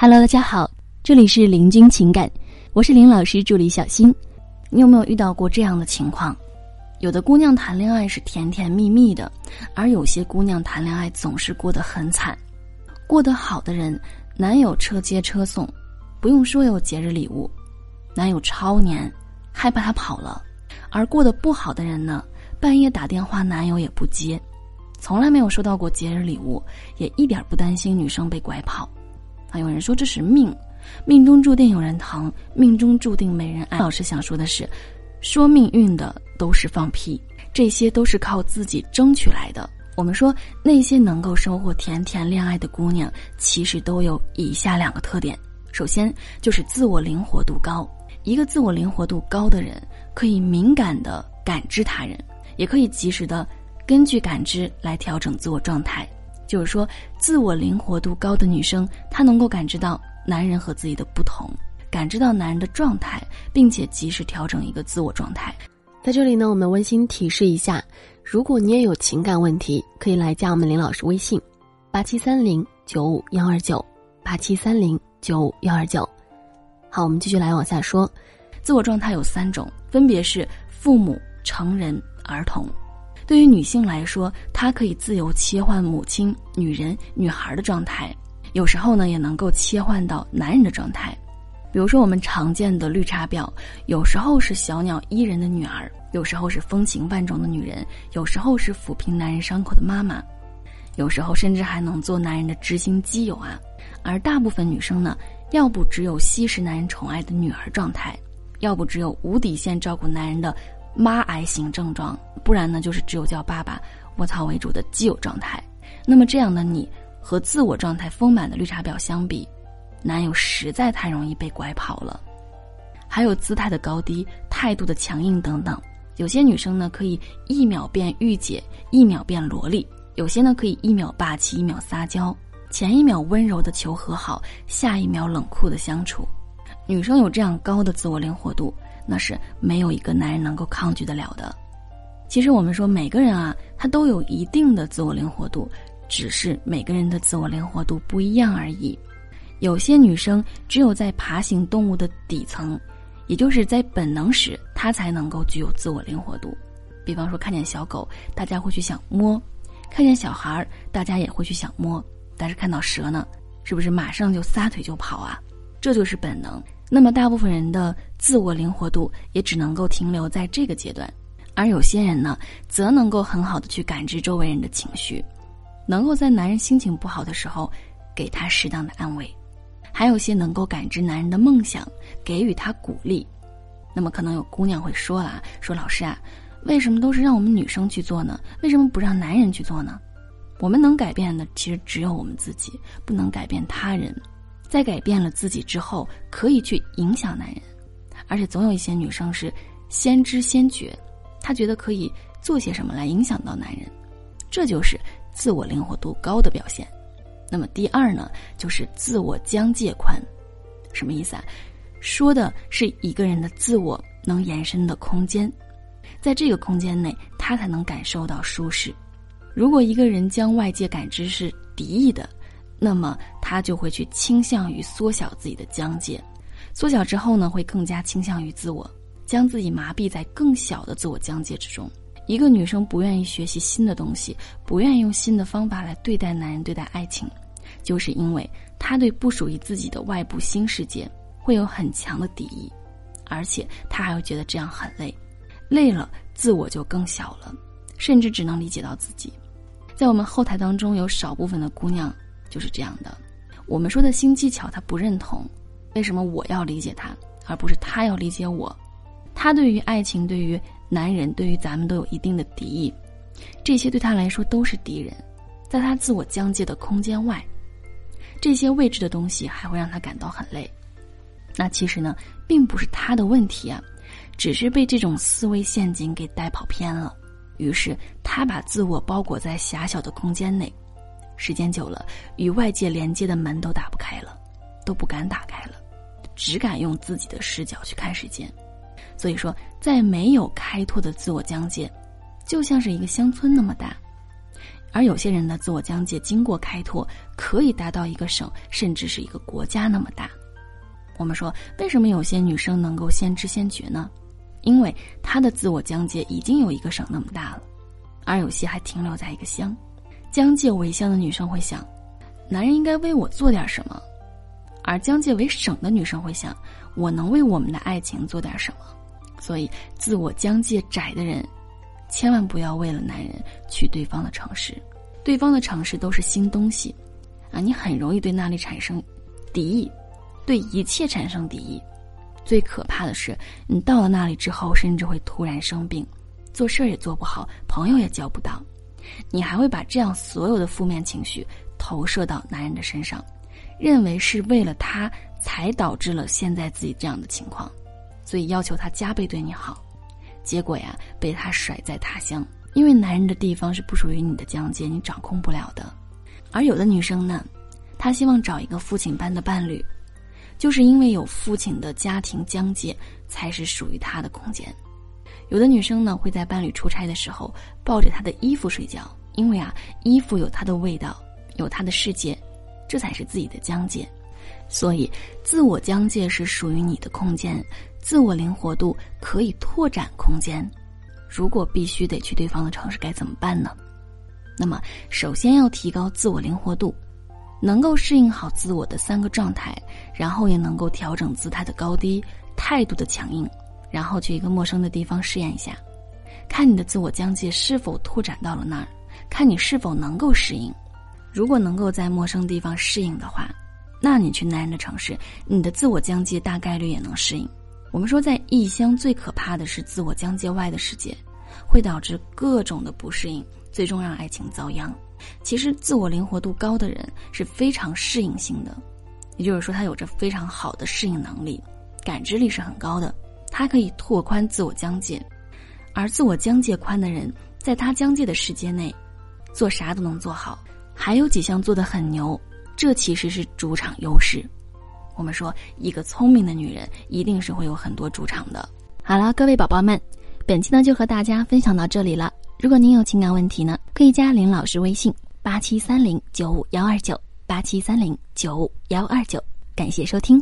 Hello， 大家好，这里是林君情感，我是林老师助理小新。你有没有遇到过这样的情况？有的姑娘谈恋爱是甜甜蜜蜜的，而有些姑娘谈恋爱总是过得很惨。过得好的人，男友车接车送，不用说有节日礼物，男友超黏，害怕他跑了；而过得不好的人呢，半夜打电话男友也不接，从来没有收到过节日礼物，也一点不担心女生被拐跑。啊，有人说这是命，命中注定有人疼，命中注定没人爱。老师想说的是，说命运的都是放屁，这些都是靠自己争取来的。我们说那些能够收获甜甜恋爱的姑娘，其实都有以下两个特点。首先就是自我灵活度高，一个自我灵活度高的人，可以敏感地感知他人，也可以及时地根据感知来调整自我状态。就是说，自我灵活度高的女生，她能够感知到男人和自己的不同，感知到男人的状态，并且及时调整一个自我状态。在这里呢，我们温馨提示一下，如果你也有情感问题，可以来加我们林老师微信8730-95129 8730-95129。好，我们继续来往下说。自我状态有三种，分别是父母、成人、儿童。对于女性来说，她可以自由切换母亲、女人、女孩的状态，有时候呢也能够切换到男人的状态。比如说我们常见的绿茶婊，有时候是小鸟依人的女儿，有时候是风情万种的女人，有时候是抚平男人伤口的妈妈，有时候甚至还能做男人的知心基友啊。而大部分女生呢，要不只有吸食男人宠爱的女儿状态，要不只有无底线照顾男人的妈癌型症状，不然呢就是只有叫爸爸我操为主的基友状态。那么这样的你和自我状态丰满的绿茶婊相比，男友实在太容易被拐跑了。还有姿态的高低、态度的强硬等等。有些女生呢可以一秒变御姐，一秒变萝莉，有些呢可以一秒霸气，一秒撒娇，前一秒温柔的求和好，下一秒冷酷的相处。女生有这样高的自我灵活度，那是没有一个男人能够抗拒得了的。其实我们说每个人啊，他都有一定的自我灵活度，只是每个人的自我灵活度不一样而已。有些女生只有在爬行动物的底层，也就是在本能时，她才能够具有自我灵活度。比方说看见小狗，大家会去想摸，看见小孩大家也会去想摸，但是看到蛇呢，是不是马上就撒腿就跑啊？这就是本能。那么大部分人的自我灵活度也只能够停留在这个阶段，而有些人呢，则能够很好的去感知周围人的情绪，能够在男人心情不好的时候给他适当的安慰，还有些能够感知男人的梦想，给予他鼓励。那么可能有姑娘会说了，说老师啊，为什么都是让我们女生去做呢？为什么不让男人去做呢？我们能改变的其实只有我们自己，不能改变他人。在改变了自己之后，可以去影响男人。而且总有一些女生是先知先觉，她觉得可以做些什么来影响到男人，这就是自我灵活度高的表现。那么第二呢，就是自我疆界宽。什么意思啊？说的是一个人的自我能延伸的空间，在这个空间内他才能感受到舒适。如果一个人将外界感知是敌意的，那么他就会去倾向于缩小自己的疆界，缩小之后呢，会更加倾向于自我，将自己麻痹在更小的自我疆界之中。一个女生不愿意学习新的东西，不愿意用新的方法来对待男人、对待爱情，就是因为她对不属于自己的外部新世界会有很强的敌意，而且她还会觉得这样很累，累了自我就更小了，甚至只能理解到自己。在我们后台当中有少部分的姑娘就是这样的，我们说的新技巧她不认同，为什么我要理解她，而不是她要理解我？她对于爱情、对于男人、对于咱们都有一定的敌意，这些对她来说都是敌人，在她自我疆界的空间外，这些位置的东西还会让她感到很累。那其实呢，并不是她的问题啊，只是被这种思维陷阱给带跑偏了，于是她把自我包裹在狭小的空间内，时间久了，与外界连接的门都打不开了，都不敢打开了，只敢用自己的视角去看世界。所以说，在没有开拓的自我疆界，就像是一个乡村那么大，而有些人的自我疆界经过开拓，可以达到一个省甚至是一个国家那么大。我们说，为什么有些女生能够先知先觉呢？因为她的自我疆界已经有一个省那么大了，而有些还停留在一个乡。疆界为乡的女生会想，男人应该为我做点什么，而疆界为省的女生会想，我能为我们的爱情做点什么。所以自我疆界窄的人千万不要为了男人去对方的城市，对方的城市都是新东西啊，你很容易对那里产生敌意，对一切产生敌意。最可怕的是你到了那里之后，甚至会突然生病，做事也做不好，朋友也交不到，你还会把这样所有的负面情绪投射到男人的身上，认为是为了他才导致了现在自己这样的情况，所以要求他加倍对你好，结果呀，被他甩在他乡。因为男人的地方是不属于你的疆界，你掌控不了的。而有的女生呢，她希望找一个父亲般的伴侣，就是因为有父亲的家庭疆界才是属于她的空间。有的女生呢，会在伴侣出差的时候抱着他的衣服睡觉，因为啊，衣服有他的味道，有他的世界，这才是自己的疆界。所以自我疆界是属于你的空间，自我灵活度可以拓展空间。如果必须得去对方的城市该怎么办呢？那么首先要提高自我灵活度，能够适应好自我的三个状态，然后也能够调整姿态的高低，态度的强硬，然后去一个陌生的地方试验一下，看你的自我疆界是否拓展到了那儿，看你是否能够适应。如果能够在陌生地方适应的话，那你去男人的城市，你的自我疆界大概率也能适应。我们说在异乡最可怕的是自我疆界外的世界，会导致各种的不适应，最终让爱情遭殃。其实自我灵活度高的人是非常适应性的，也就是说他有着非常好的适应能力，感知力是很高的，他可以拓宽自我疆界。而自我疆界宽的人，在他疆界的世界内做啥都能做好，还有几项做得很牛，这其实是主场优势。我们说一个聪明的女人一定是会有很多主场的。好了，各位宝宝们，本期呢就和大家分享到这里了。如果您有情感问题呢，可以加林老师微信8730-95129，8730-95129。感谢收听。